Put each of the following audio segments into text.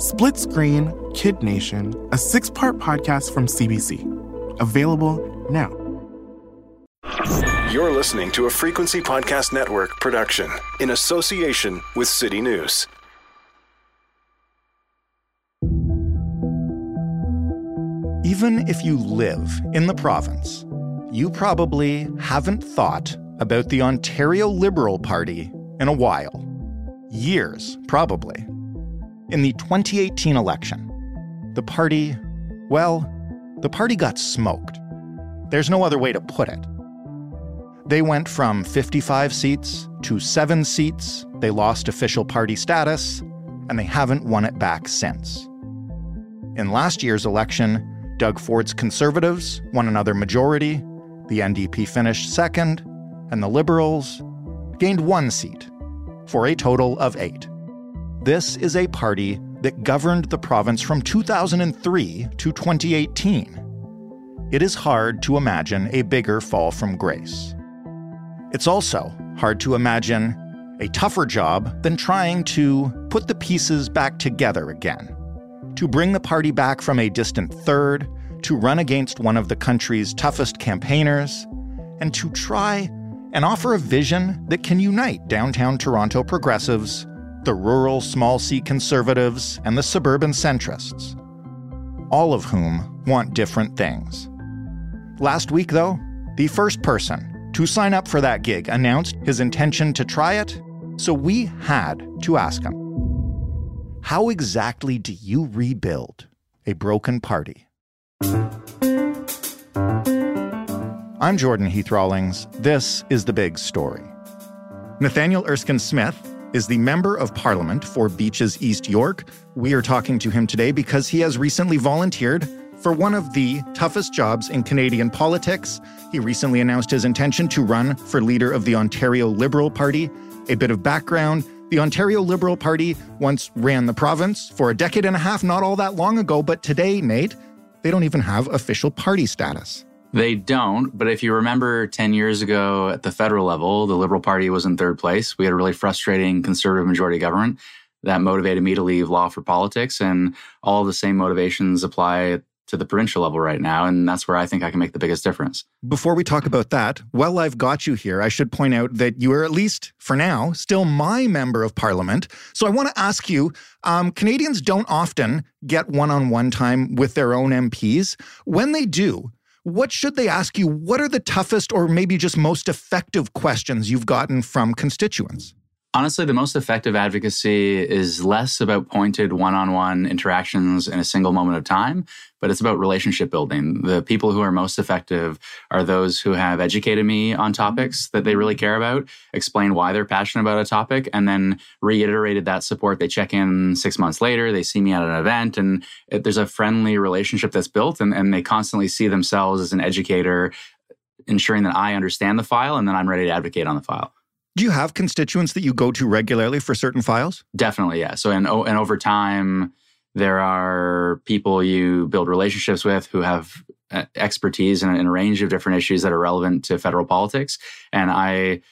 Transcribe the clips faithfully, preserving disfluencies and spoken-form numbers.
Split Screen, Kid Nation, a six-part podcast from C B C. Available now. You're listening to a Frequency Podcast Network production in association with City News. Even if you live in the province, you probably haven't thought about the Ontario Liberal Party in a while. Years, probably. In the twenty eighteen election, the party, well, the party got smoked. There's no other way to put it. They went from fifty-five seats to seven seats, they lost official party status, and they haven't won it back since. In last year's election, Doug Ford's Conservatives won another majority, the N D P finished second, and the Liberals gained one seat, for a total of eight. This is a party that governed the province from two thousand three to twenty eighteen. It is hard to imagine a bigger fall from grace. It's also hard to imagine a tougher job than trying to put the pieces back together again, to bring the party back from a distant third, to run against one of the country's toughest campaigners, and to try and offer a vision that can unite downtown Toronto progressives, the rural small-c conservatives, and the suburban centrists, all of whom want different things. Last week, though, the first person to sign up for that gig announced his intention to try it, so we had to ask him. How exactly do you rebuild a broken party? I'm Jordan Heath-Rawlings. This is The Big Story. Nathaniel Erskine-Smith is the Member of Parliament for Beaches-East York. We are talking to him today because he has recently volunteered for one of the toughest jobs in Canadian politics. He recently announced his intention to run for leader of the Ontario Liberal Party. A bit of background. The Ontario Liberal Party once ran the province for a decade and a half, not all that long ago, but today, Nate, they don't even have official party status. They don't, but if you remember ten years ago at the federal level, the Liberal Party was in third place. We had a really frustrating Conservative majority government that motivated me to leave law for politics, and all the same motivations apply to the provincial level right now, and that's where I think I can make the biggest difference. Before we talk about that, while I've got you here, I should point out that you are, at least for now, still my Member of Parliament. So I want to ask you, um, Canadians don't often get one-on-one time with their own M Ps. When they do, what should they ask you? What are the toughest or maybe just most effective questions you've gotten from constituents? Honestly, the most effective advocacy is less about pointed one-on-one interactions in a single moment of time, but it's about relationship building. The people who are most effective are those who have educated me on topics that they really care about, explain why they're passionate about a topic, and then reiterated that support. They check in six months later, they see me at an event, and there's a friendly relationship that's built, and, and they constantly see themselves as an educator, ensuring that I understand the file, and then I'm ready to advocate on the file. Do you have constituents that you go to regularly for certain files? Definitely, yeah. So, and, and over time, there are people you build relationships with who have expertise in, in a range of different issues that are relevant to federal politics. And I,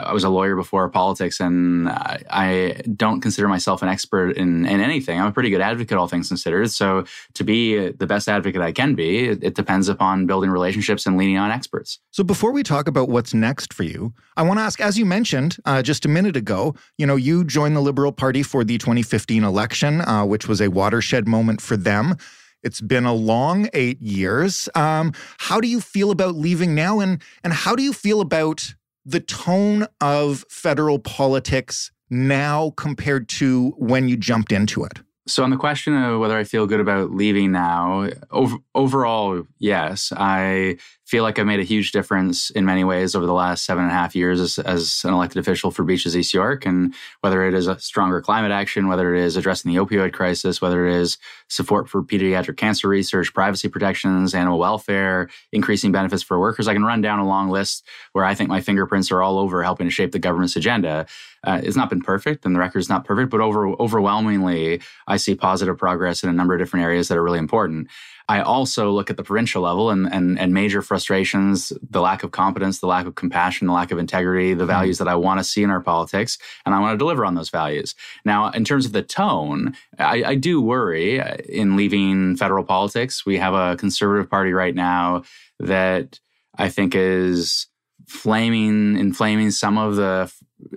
I was a lawyer before politics, and I, I don't consider myself an expert in, in anything. I'm a pretty good advocate, all things considered. So to be the best advocate I can be, it, it depends upon building relationships and leaning on experts. So before we talk about what's next for you, I want to ask, as you mentioned uh, just a minute ago, you know, you joined the Liberal Party for the twenty fifteen election, uh, which was a watershed moment for them. It's been a long eight years. Um, how do you feel about leaving now? And, and how do you feel about the tone of federal politics now compared to when you jumped into it? So on the question of whether I feel good about leaving now, ov- overall, yes. I feel like I've made a huge difference in many ways over the last seven and a half years as, as an elected official for Beaches-East York. And whether it is a stronger climate action, whether it is addressing the opioid crisis, whether it is support for pediatric cancer research, privacy protections, animal welfare, increasing benefits for workers, I can run down a long list where I think my fingerprints are all over helping to shape the government's agenda. Uh, it's not been perfect and the record's not perfect, but over, overwhelmingly, I see positive progress in a number of different areas that are really important. I also look at the provincial level and, and, and major frustrations, the lack of competence, the lack of compassion, the lack of integrity, the values that I want to see in our politics, and I want to deliver on those values. Now, in terms of the tone, I, I do worry in leaving federal politics. We have a Conservative Party right now that I think is flaming, inflaming some of the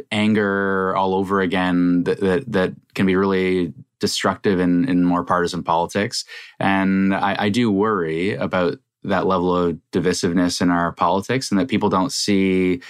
anger all over again that that, that can be really destructive in, in more partisan politics. And I, I do worry about that level of divisiveness in our politics and that people don't see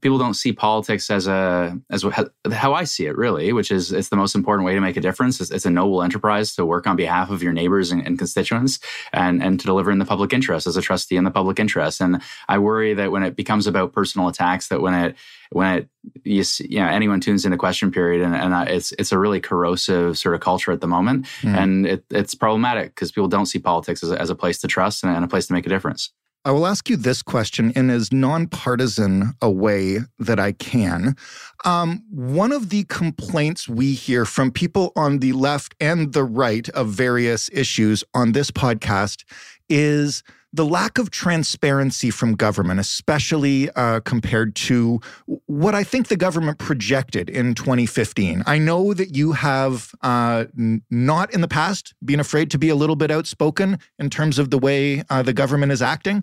people don't see politics as a as how I see it, really, which is it's the most important way to make a difference. It's, it's a noble enterprise to work on behalf of your neighbors and, and constituents and, and to deliver in the public interest as a trustee in the public interest. And I worry that when it becomes about personal attacks, that when it when it you see, you know, anyone tunes into question period, and, and I, it's it's a really corrosive sort of culture at the moment. Mm. And it, it's problematic because people don't see politics as, as a place to trust and, and a place to make a difference. I will ask you this question in as nonpartisan a way that I can. Um, one of the complaints we hear from people on the left and the right of various issues on this podcast is the lack of transparency from government, especially uh, compared to what I think the government projected in twenty fifteen. I know that you have uh, not in the past been afraid to be a little bit outspoken in terms of the way uh, the government is acting.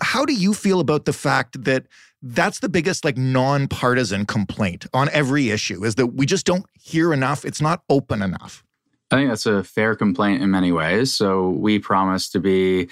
How do you feel about the fact that that's the biggest like nonpartisan complaint on every issue, is that we just don't hear enough, it's not open enough? I think that's a fair complaint in many ways. So we promise to be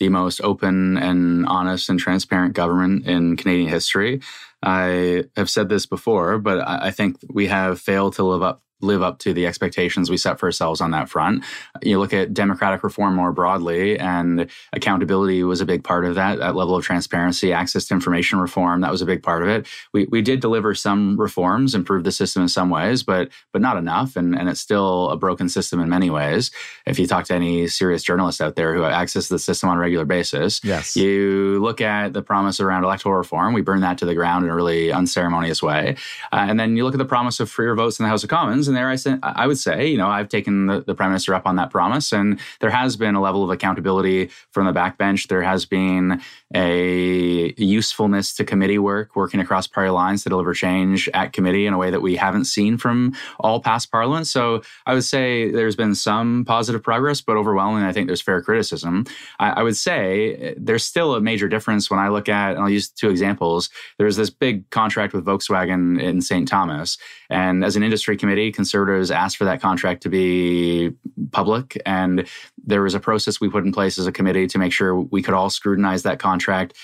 the most open and honest and transparent government in Canadian history. I have said this before, but I think we have failed to live up live up to the expectations we set for ourselves on that front. You look at democratic reform more broadly, and accountability was a big part of that, that level of transparency, access to information reform, that was a big part of it. We we did deliver some reforms, improve the system in some ways, but but not enough, and, and it's still a broken system in many ways. If you talk to any serious journalist out there who accesses the system on a regular basis, yes. You look at the promise around electoral reform, we burned that to the ground in a really unceremonious way. Uh, and then you look at the promise of freer votes in the House of Commons, and there I, said, I would say, you know, I've taken the, the Prime Minister up on that promise, and there has been a level of accountability from the backbench. There has been a usefulness to committee work, working across party lines to deliver change at committee in a way that we haven't seen from all past parliaments. So I would say there's been some positive progress, but overwhelmingly, I think there's fair criticism. I, I would say there's still a major difference when I look at, and I'll use two examples, there's this big contract with Volkswagen in Saint Thomas, and as an industry committee, Conservatives asked for that contract to be public, and there was a process we put in place as a committee to make sure we could all scrutinize that contract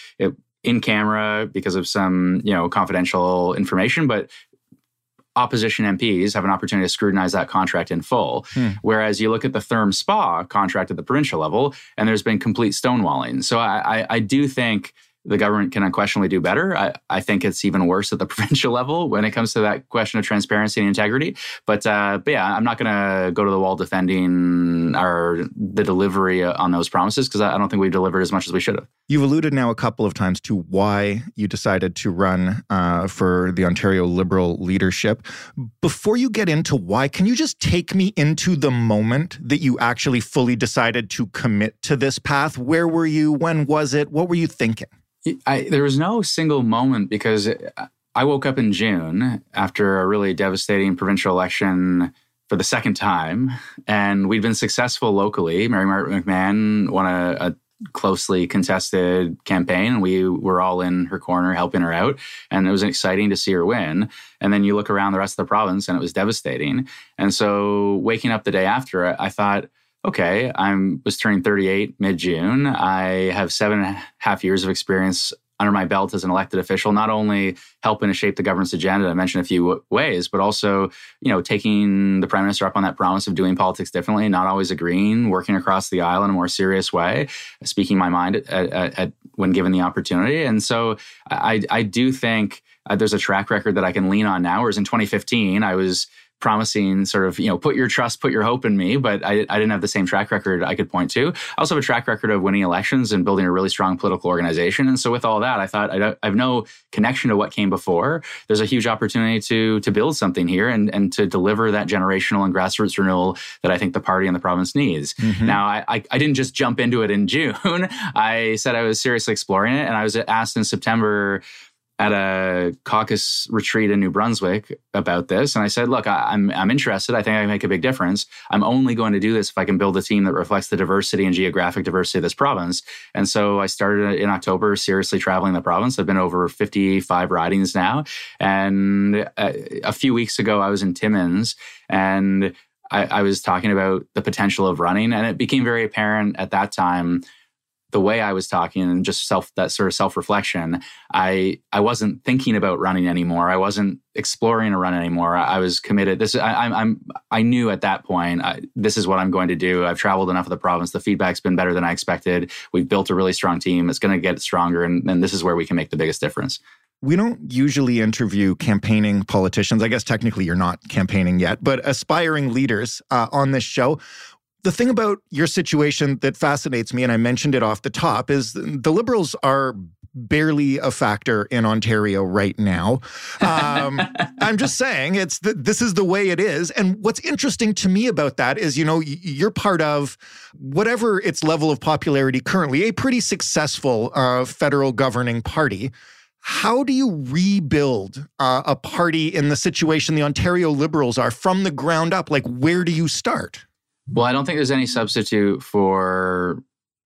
in camera because of some, you know, confidential information, but opposition M Ps have an opportunity to scrutinize that contract in full. Hmm. Whereas you look at the Therm Spa contract at the provincial level, and there's been complete stonewalling. So I, I, I do think the government can unquestionably do better. I, I think it's even worse at the provincial level when it comes to that question of transparency and integrity. But, uh, but yeah, I'm not going to go to the wall defending our the delivery on those promises because I don't think we've delivered as much as we should have. You've alluded now a couple of times to why you decided to run uh, for the Ontario Liberal leadership. Before you get into why, can you just take me into the moment that you actually fully decided to commit to this path? Where were you? When was it? What were you thinking? I, there was no single moment because I woke up in June after a really devastating provincial election for the second time, and we'd been successful locally. Mary Martin McMahon won a, a closely contested campaign, and we were all in her corner helping her out, and it was exciting to see her win. And then you look around the rest of the province, and it was devastating. And so waking up the day after, I thought, okay, I was turning thirty-eight mid-June. I have seven and a half years of experience under my belt as an elected official, not only helping to shape the government's agenda, I mentioned a few ways, but also, you know, taking the Prime Minister up on that promise of doing politics differently, not always agreeing, working across the aisle in a more serious way, speaking my mind at, at, at when given the opportunity. And so I, I do think uh, there's a track record that I can lean on now. Whereas in twenty fifteen, I was promising sort of, you know, put your trust, put your hope in me, but I, I didn't have the same track record I could point to. I also have a track record of winning elections and building a really strong political organization. And so with all that, I thought I, don't, I have no connection to what came before. There's a huge opportunity to to build something here and, and to deliver that generational and grassroots renewal that I think the party and the province needs. Mm-hmm. Now, I, I, I didn't just jump into it in June. I said I was seriously exploring it, and I was asked in September at a caucus retreat in New Brunswick about this. And I said, look, I, I'm I'm interested. I think I can make a big difference. I'm only going to do this if I can build a team that reflects the diversity and geographic diversity of this province. And so I started in October, seriously traveling the province. I've been over fifty-five ridings now. And a, a few weeks ago, I was in Timmins, and I, I was talking about the potential of running. And it became very apparent at that time, the way I was talking and just self, that sort of self-reflection, I I wasn't thinking about running anymore. I wasn't exploring a run anymore. I, I was committed. This I, I'm I'm I knew at that point I, this is what I'm going to do. I've traveled enough of the province. The feedback's been better than I expected. We've built a really strong team. It's going to get stronger, and, and this is where we can make the biggest difference. We don't usually interview campaigning politicians. I guess technically you're not campaigning yet, but aspiring leaders uh, on this show. The thing about your situation that fascinates me, and I mentioned it off the top, is the Liberals are barely a factor in Ontario right now. Um, I'm just saying, it's the, this is the way it is. And what's interesting to me about that is, you know, you're part of, whatever its level of popularity currently, a pretty successful uh, federal governing party. How do you rebuild uh, a party in the situation the Ontario Liberals are from the ground up? Like, where do you start? Well, I don't think there's any substitute for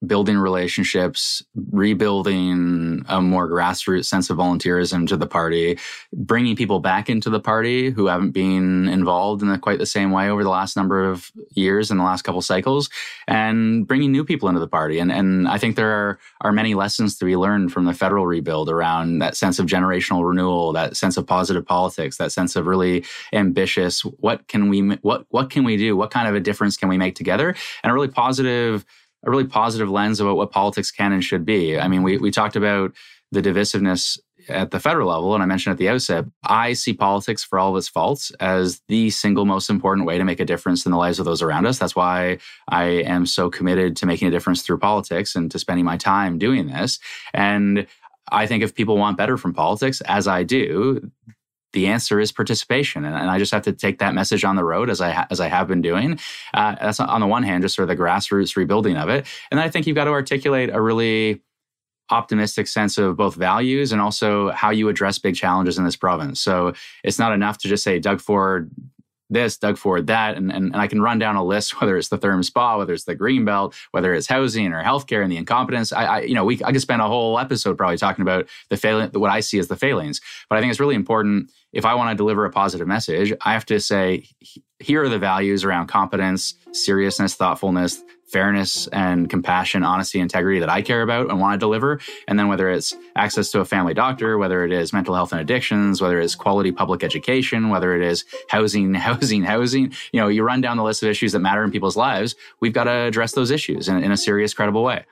building relationships, rebuilding a more grassroots sense of volunteerism to the party, bringing people back into the party who haven't been involved in quite the same way over the last number of years and the last couple cycles, and bringing new people into the party. And and I think there are, are many lessons to be learned from the federal rebuild around that sense of generational renewal, that sense of positive politics, that sense of really ambitious, what can we, what what can we do? What kind of a difference can we make together? And a really positive a really positive lens about what politics can and should be. I mean, we we talked about the divisiveness at the federal level, and I mentioned at the outset, I see politics, for all of its faults, as the single most important way to make a difference in the lives of those around us. That's why I am so committed to making a difference through politics and to spending my time doing this. And I think if people want better from politics, as I do, the answer is participation, and, and I just have to take that message on the road as I ha- as I have been doing. Uh, that's on the one hand, just sort of the grassroots rebuilding of it, and then I think you've got to articulate a really optimistic sense of both values and also how you address big challenges in this province. So it's not enough to just say Doug Ford this, Doug Ford that, and, and, and I can run down a list, whether it's the Therm Spa, whether it's the Greenbelt, whether it's housing or healthcare and the incompetence. I, I you know, we I could spend a whole episode probably talking about the failing, what I see as the failings, but I think it's really important. If I want to deliver a positive message, I have to say, here are the values around competence, seriousness, thoughtfulness, fairness, and compassion, honesty, integrity that I care about and want to deliver. And then whether it's access to a family doctor, whether it is mental health and addictions, whether it's quality public education, whether it is housing, housing, housing, you know, you run down the list of issues that matter in people's lives, we've got to address those issues in, in a serious, credible way.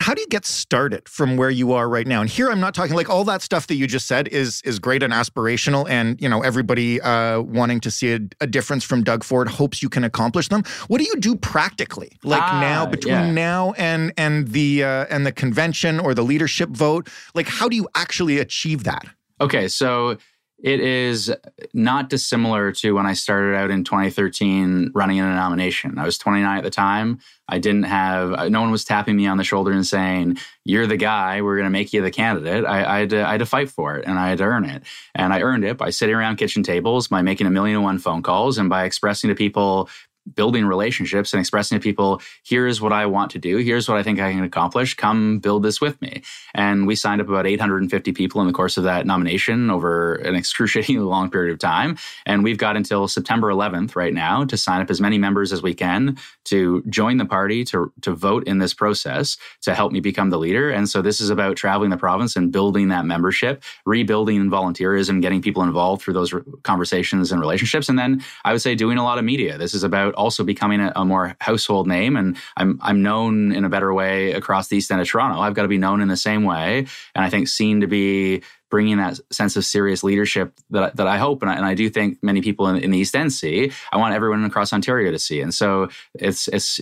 How do you get started from where you are right now? And here I'm not talking like all that stuff that you just said is is great and aspirational, and, you know, everybody uh, wanting to see a, a difference from Doug Ford hopes you can accomplish them. What do you do practically? Like ah, now, between yeah. now and and the uh, and the convention or the leadership vote, like how do you actually achieve that? Okay, so it is not dissimilar to when I started out in twenty thirteen running in a nomination. I was twenty-nine at the time. I didn't have, no one was tapping me on the shoulder and saying, you're the guy, we're going to make you the candidate. I, I, had to, I had to fight for it, and I had to earn it. And I earned it by sitting around kitchen tables, by making a million and one phone calls, and by expressing to people, building relationships and expressing to people, here's what I want to do. Here's what I think I can accomplish. Come build this with me. And we signed up about eight hundred fifty people in the course of that nomination over an excruciatingly long period of time. And we've got until September eleventh right now to sign up as many members as we can to join the party, to, to vote in this process, to help me become the leader. And so this is about traveling the province and building that membership, rebuilding volunteerism, getting people involved through those re- conversations and relationships. And then I would say doing a lot of media. This is about about also becoming a, a more household name. And I'm I'm known in a better way across the east end of Toronto. I've got to be known in the same way. And I think seen to be bringing that sense of serious leadership that, that I hope and I, and I do think many people in, in the East End see. I want everyone across Ontario to see. And so it's, it's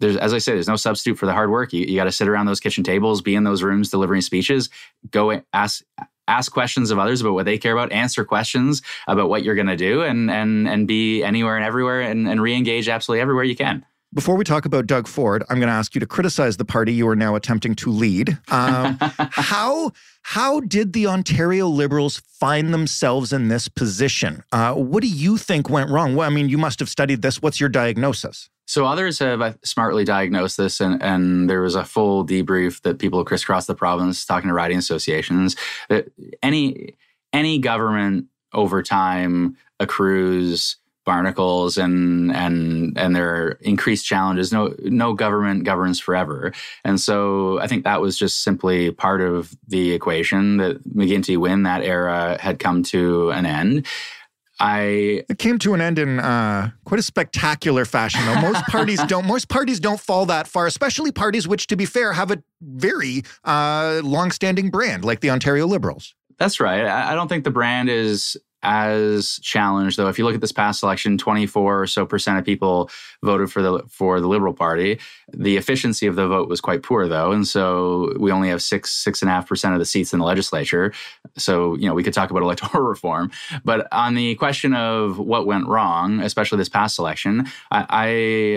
there's as I say, there's no substitute for the hard work. You, you got to sit around those kitchen tables, be in those rooms delivering speeches, go ask ask questions of others about what they care about, answer questions about what you're going to do, and and and be anywhere and everywhere and, and re-engage absolutely everywhere you can. Before we talk about Doug Ford, I'm going to ask you to criticize the party you are now attempting to lead. Um, how how did the Ontario Liberals find themselves in this position? Uh, what do you think went wrong? Well, I mean, you must have studied this. What's your diagnosis? So others have smartly diagnosed this, and, and there was a full debrief that people crisscrossed the province talking to riding associations. That any any government over time accrues barnacles and and and there are increased challenges. No no government governs forever. And so I think that was just simply part of the equation that McGuinty Wynne, that era had come to an end. I It came to an end in uh, quite a spectacular fashion. Though most parties don't. Most parties don't fall that far, especially parties which, to be fair, have a very uh, long-standing brand, like the Ontario Liberals. That's right. I, I don't think the brand is as challenged, though. If you look at this past election, twenty-four or so percent of people voted for the for the Liberal Party. The efficiency of the vote was quite poor, though, and so we only have six six and a half percent of the seats in the legislature. So you know we could talk about electoral reform, but on the question of what went wrong, especially this past election, I,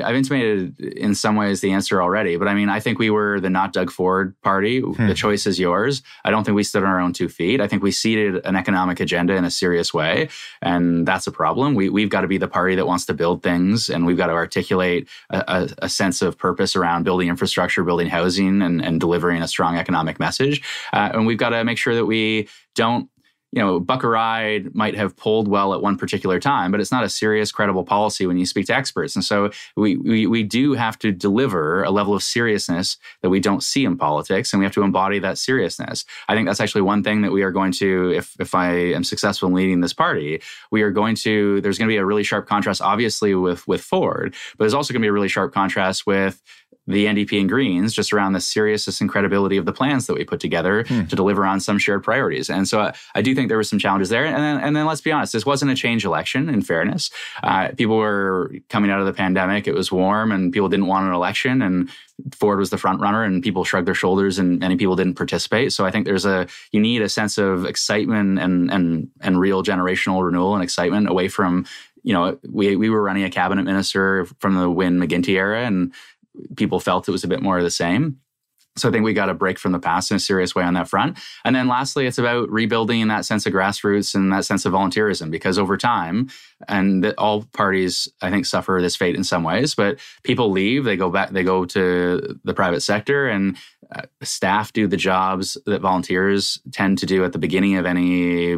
I I've intimated in some ways the answer already. But I mean, I think we were the not Doug Ford party. Hmm. The choice is yours. I don't think we stood on our own two feet. I think we seeded an economic agenda in a serious way. way. And that's a problem. We, we've got to be the party that wants to build things, and we've got to articulate a, a, a sense of purpose around building infrastructure, building housing, and, and delivering a strong economic message. Uh, and we've got to make sure that we don't, you know, buck a ride might have pulled well at one particular time, but it's not a serious, credible policy when you speak to experts. And so we, we we do have to deliver a level of seriousness that we don't see in politics, and we have to embody that seriousness. I think that's actually one thing that we are going to, if if I am successful in leading this party, we are going to, there's going to be a really sharp contrast, obviously, with, with Ford, but there's also going to be a really sharp contrast with the N D P and Greens, just around the seriousness and credibility of the plans that we put together hmm. to deliver on some shared priorities. And so I, I do think there were some challenges there. And then, and then let's be honest, this wasn't a change election, in fairness. Uh, people were coming out of the pandemic, it was warm, and people didn't want an election, and Ford was the front runner, and people shrugged their shoulders, and many people didn't participate. So I think there's a, you need a sense of excitement and and and real generational renewal and excitement away from, you know, we we were running a cabinet minister from the Wynne-McGuinty era, and people felt it was a bit more of the same. So I think we got a break from the past in a serious way on that front. And then lastly, it's about rebuilding that sense of grassroots and that sense of volunteerism, because over time, and all parties, I think, suffer this fate in some ways, but people leave, they go back, they go to the private sector, and uh, staff do the jobs that volunteers tend to do at the beginning of any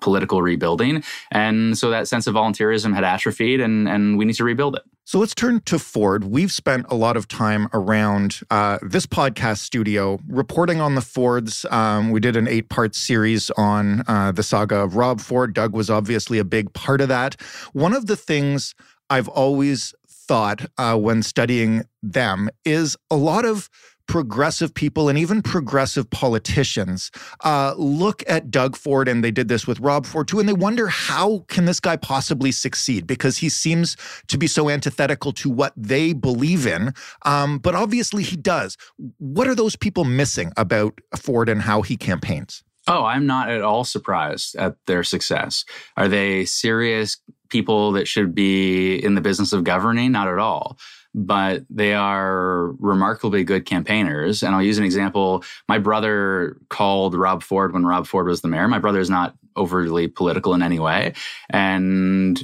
political rebuilding. And so that sense of volunteerism had atrophied, and, and we need to rebuild it. So let's turn to Ford. We've spent a lot of time around uh, this podcast studio reporting on the Fords. Um, we did an eight-part series on uh, the saga of Rob Ford. Doug was obviously a big part of that. One of the things I've always thought uh, when studying them is a lot of progressive people and even progressive politicians uh, look at Doug Ford, and they did this with Rob Ford too, and they wonder, how can this guy possibly succeed? Because he seems to be so antithetical to what they believe in, um, but obviously he does. What are those people missing about Ford and how he campaigns? Oh, I'm not at all surprised at their success. Are they serious people that should be in the business of governing? Not at all. But they are remarkably good campaigners. And I'll use an example. My brother called Rob Ford when Rob Ford was the mayor. My brother is not overly political in any way. And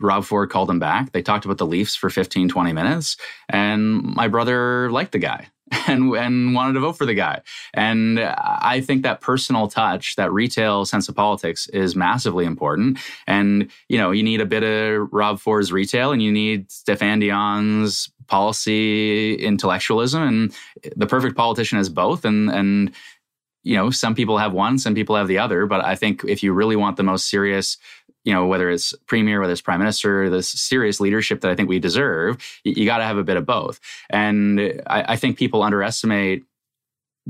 Rob Ford called him back. They talked about the Leafs for fifteen, twenty minutes. And my brother liked the guy and, and wanted to vote for the guy. And I think that personal touch, that retail sense of politics, is massively important. And, you know, you need a bit of Rob Ford's retail, and you need Stéphane Dion's policy intellectualism. And the perfect politician is both. And, and you know, some people have one, some people have the other. But I think if you really want the most serious you know, whether it's premier, whether it's prime minister, this serious leadership that I think we deserve, you, you got to have a bit of both. And I, I think people underestimate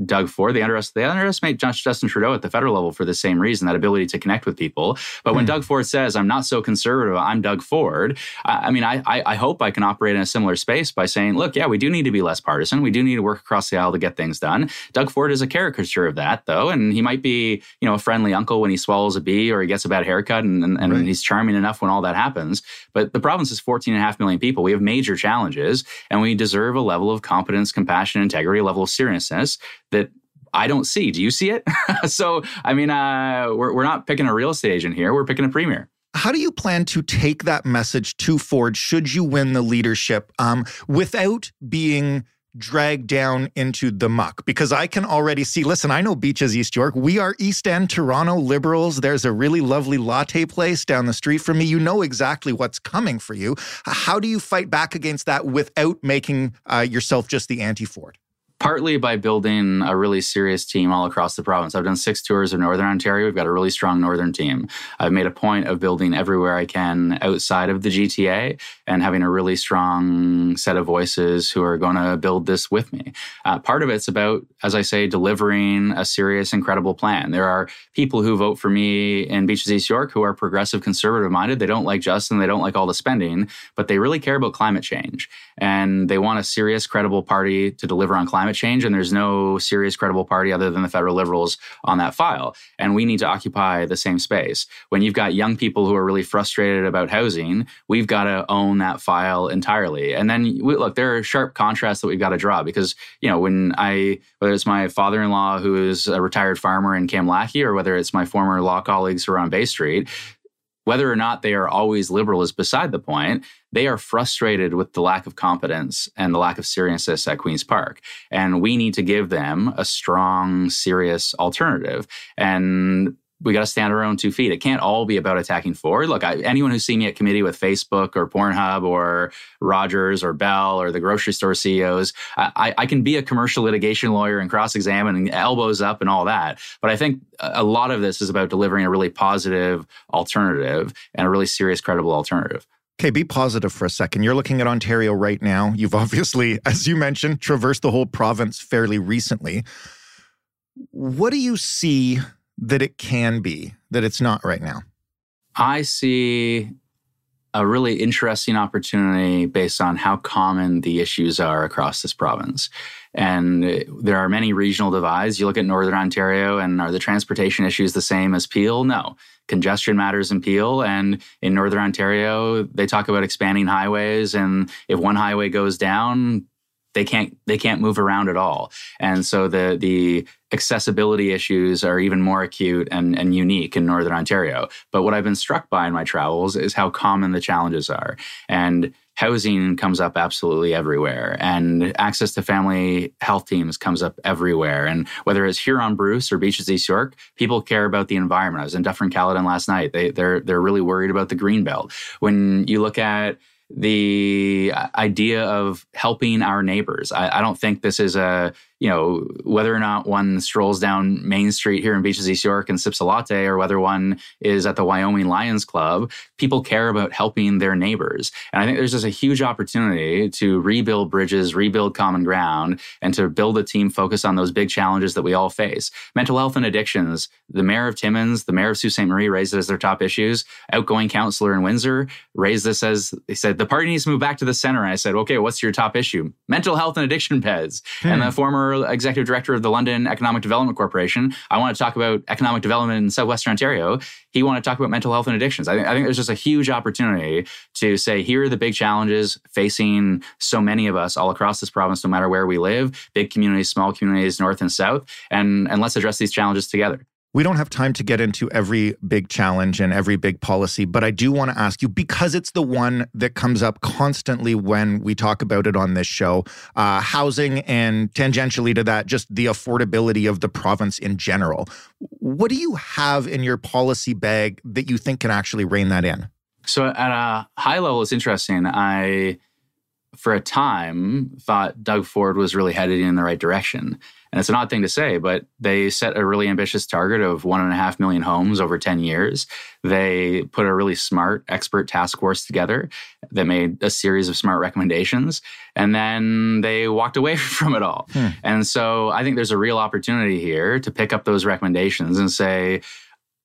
Doug Ford. They underestimate, they underestimate Justin Trudeau at the federal level for the same reason, that ability to connect with people. But mm. when Doug Ford says, I'm not so conservative, I'm Doug Ford, I, I mean, I, I hope I can operate in a similar space by saying, look, yeah, we do need to be less partisan. We do need to work across the aisle to get things done. Doug Ford is a caricature of that, though. And he might be, you know, a friendly uncle when he swallows a bee or he gets a bad haircut. And, and, and right. he's charming enough when all that happens. But the province is fourteen and a half million people. We have major challenges and we deserve a level of competence, compassion, integrity, a level of seriousness that I don't see. Do you see it? So, I mean, uh, we're, we're not picking a real estate agent here. We're picking a premier. How do you plan to take that message to Ford should you win the leadership um, without being dragged down into the muck? Because I can already see, listen, I know Beaches-East York. We are East End Toronto Liberals. There's a really lovely latte place down the street from me. You know exactly what's coming for you. How do you fight back against that without making uh, yourself just the anti-Ford? Partly by building a really serious team all across the province. I've done six tours of Northern Ontario. We've got a really strong Northern team. I've made a point of building everywhere I can outside of the G T A and having a really strong set of voices who are going to build this with me. Uh, part of it's about, as I say, delivering a serious, incredible plan. There are people who vote for me in Beaches-East York who are progressive, conservative-minded. They don't like Justin. They don't like all the spending, but they really care about climate change. And they want a serious, credible party to deliver on climate change. change, and there's no serious, credible party other than the federal Liberals on that file. And we need to occupy the same space. When you've got young people who are really frustrated about housing, we've got to own that file entirely. And then, we, look, there are sharp contrasts that we've got to draw because, you know, when I, whether it's my father-in-law who is a retired farmer in Camlachie or whether it's my former law colleagues who are on Bay Street, whether or not they are always Liberal is beside the point. They are frustrated with the lack of competence and the lack of seriousness at Queen's Park. And we need to give them a strong, serious alternative. And we got to stand our own two feet. It can't all be about attacking Ford. Look, I, anyone who's seen me at committee with Facebook or Pornhub or Rogers or Bell or the grocery store C E Os, I, I can be a commercial litigation lawyer and cross-examine and elbows up and all that. But I think a lot of this is about delivering a really positive alternative and a really serious, credible alternative. Okay, be positive for a second. You're looking at Ontario right now. You've obviously, as you mentioned, traversed the whole province fairly recently. What do you see that it can be, that it's not right now? I see a really interesting opportunity based on how common the issues are across this province. And there are many regional divides. You look at Northern Ontario, and are the transportation issues the same as Peel? No. Congestion matters in Peel. And in Northern Ontario, they talk about expanding highways. And if one highway goes down, They can't they can't move around at all. And so the the accessibility issues are even more acute and, and unique in Northern Ontario. But what I've been struck by in my travels is how common the challenges are. And housing comes up absolutely everywhere. And access to family health teams comes up everywhere. And whether it's Huron Bruce or Beaches-East York, people care about the environment. I was in Dufferin Caledon last night. They, they're, they're really worried about the greenbelt. When you look at the idea of helping our neighbors. I, I don't think this is a, you know, whether or not one strolls down Main Street here in Beaches-East York and sips a latte or whether one is at the Wyoming Lions Club, people care about helping their neighbors. And I think there's just a huge opportunity to rebuild bridges, rebuild common ground, and to build a team focused on those big challenges that we all face. Mental health and addictions, the mayor of Timmins, the mayor of Sault Ste. Marie raised it as their top issues. Outgoing councillor in Windsor raised this as, they said, the party needs to move back to the center. And I said, okay, what's your top issue? Mental health and addiction beds. Hmm. And the former executive director of the London Economic Development Corporation. I want to talk about economic development in southwestern Ontario. He wanted to talk about mental health and addictions. I think, I think there's just a huge opportunity to say, here are the big challenges facing so many of us all across this province, no matter where we live, big communities, small communities, north and south, and, and let's address these challenges together. We don't have time to get into every big challenge and every big policy, but I do want to ask you, because it's the one that comes up constantly when we talk about it on this show, uh, housing and tangentially to that, just the affordability of the province in general. What do you have in your policy bag that you think can actually rein that in? So at a high level, it's interesting. I for a time, thought Doug Ford was really headed in the right direction. And it's an odd thing to say, but they set a really ambitious target of one and a half million homes over ten years. They put a really smart expert task force together that made a series of smart recommendations, and then they walked away from it all. Hmm. And so I think there's a real opportunity here to pick up those recommendations and say,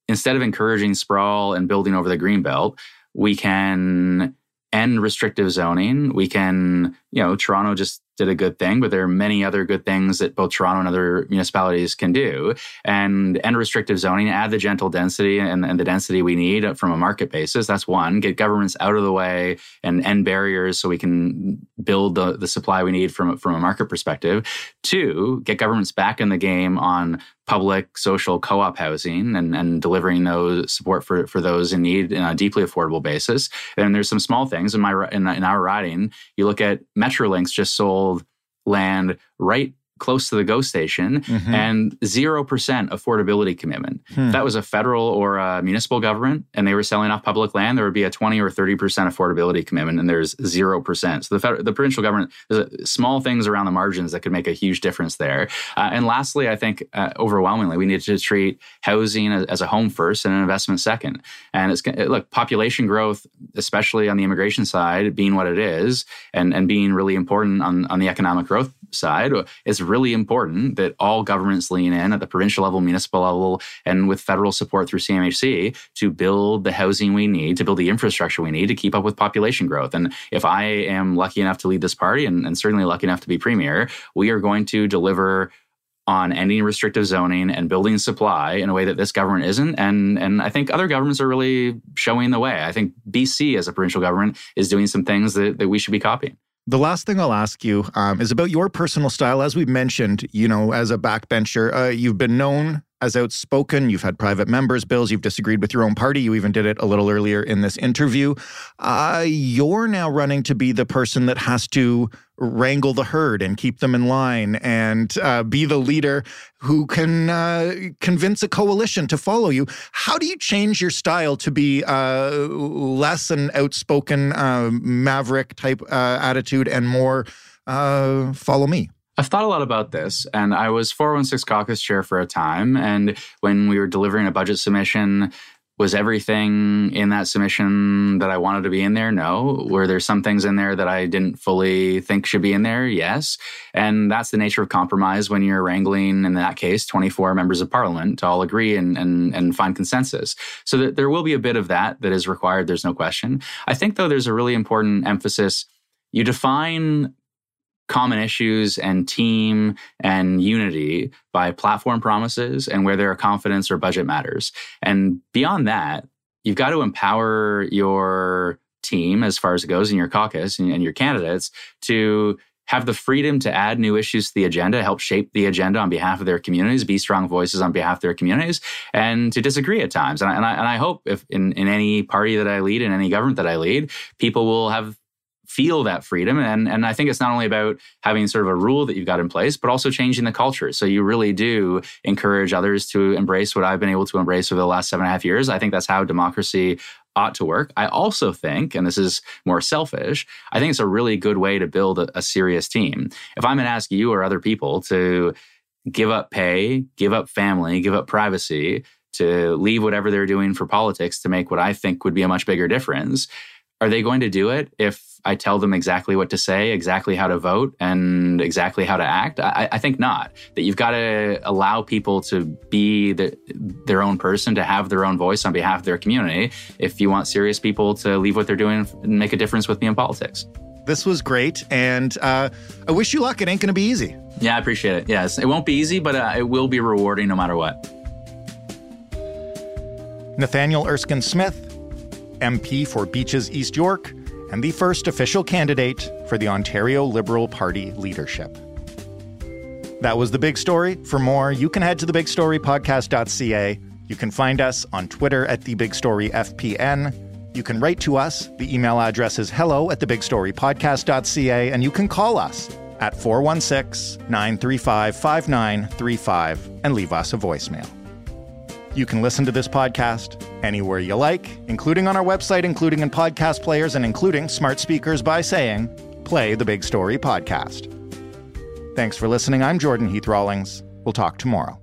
instead of encouraging sprawl and building over the greenbelt, we can end restrictive zoning. We can, you know, Toronto just did a good thing, but there are many other good things that both Toronto and other municipalities can do. And end restrictive zoning, add the gentle density and, and the density we need from a market basis. That's one. Get governments out of the way and end barriers so we can build the, the supply we need from, from a market perspective. Two, get governments back in the game on public, social, co-op housing and, and delivering those support for, for those in need on a deeply affordable basis. And there's some small things in my in, in our riding. You look at Metrolinx just sold land right close to the GO station, mm-hmm. and zero percent affordability commitment. Hmm. If that was a federal or a municipal government and they were selling off public land, there would be a twenty or thirty percent affordability commitment, and there's zero percent. So the federal, the provincial government, there's a, small things around the margins that could make a huge difference there. Uh, and lastly, I think uh, overwhelmingly, we need to treat housing as, as a home first and an investment second. And it's look, population growth, especially on the immigration side, being what it is and, and being really important on, on the economic growth side, it's really important that all governments lean in at the provincial level, municipal level, and with federal support through C M H C to build the housing we need, to build the infrastructure we need to keep up with population growth. And if I am lucky enough to lead this party and, and certainly lucky enough to be premier, we are going to deliver on ending restrictive zoning and building supply in a way that this government isn't. And, and I think other governments are really showing the way. I think B C as a provincial government is doing some things that, that we should be copying. The last thing I'll ask you um, is about your personal style. As we've mentioned, you know, as a backbencher, uh, you've been known as outspoken. You've had private members' bills. You've disagreed with your own party. You even did it a little earlier in this interview. Uh, you're now running to be the person that has to wrangle the herd and keep them in line and uh, be the leader who can uh, convince a coalition to follow you. How do you change your style to be uh, less an outspoken uh, maverick type uh, attitude and more uh, follow me? I've thought a lot about this, and I was four one six caucus chair for a time, and when we were delivering a budget submission, was everything in that submission that I wanted to be in there? No. Were there some things in there that I didn't fully think should be in there? Yes. And that's the nature of compromise when you're wrangling, in that case, twenty-four members of parliament to all agree and and, and find consensus. So that there will be a bit of that that is required, there's no question. I think, though, there's a really important emphasis. You define common issues and team and unity by platform promises and where there are confidence or budget matters. And beyond that, you've got to empower your team, as far as it goes, in your caucus and, and your candidates to have the freedom to add new issues to the agenda, help shape the agenda on behalf of their communities, be strong voices on behalf of their communities, and to disagree at times. And I, and I, and I hope if in, in any party that I lead, in any government that I lead, people will have feel that freedom. And, and I think it's not only about having sort of a rule that you've got in place, but also changing the culture. So you really do encourage others to embrace what I've been able to embrace over the last seven and a half years. I think that's how democracy ought to work. I also think, and this is more selfish, I think it's a really good way to build a, a serious team. If I'm going to ask you or other people to give up pay, give up family, give up privacy, to leave whatever they're doing for politics to make what I think would be a much bigger difference, are they going to do it if I tell them exactly what to say, exactly how to vote, and exactly how to act? I, I think not. That you've got to allow people to be the, their own person, to have their own voice on behalf of their community if you want serious people to leave what they're doing and make a difference with me in politics. This was great, and uh, I wish you luck. It ain't going to be easy. Yeah, I appreciate it. Yes, it won't be easy, but uh, it will be rewarding no matter what. Nathaniel Erskine-Smith, M P for Beaches-East York, and the first official candidate for the Ontario Liberal Party leadership. That was The Big Story. For more, you can head to the big story podcast dot c a. You can find us on Twitter at the big story f p n. You can write to us. The email address is hello at the big story podcast dot c a, and you can call us at four one six, nine three five, five nine three five and leave us a voicemail. You can listen to this podcast anywhere you like, including on our website, including in podcast players, and including smart speakers, by saying play The Big Story podcast. Thanks for listening. I'm Jordan Heath-Rawlings. We'll talk tomorrow.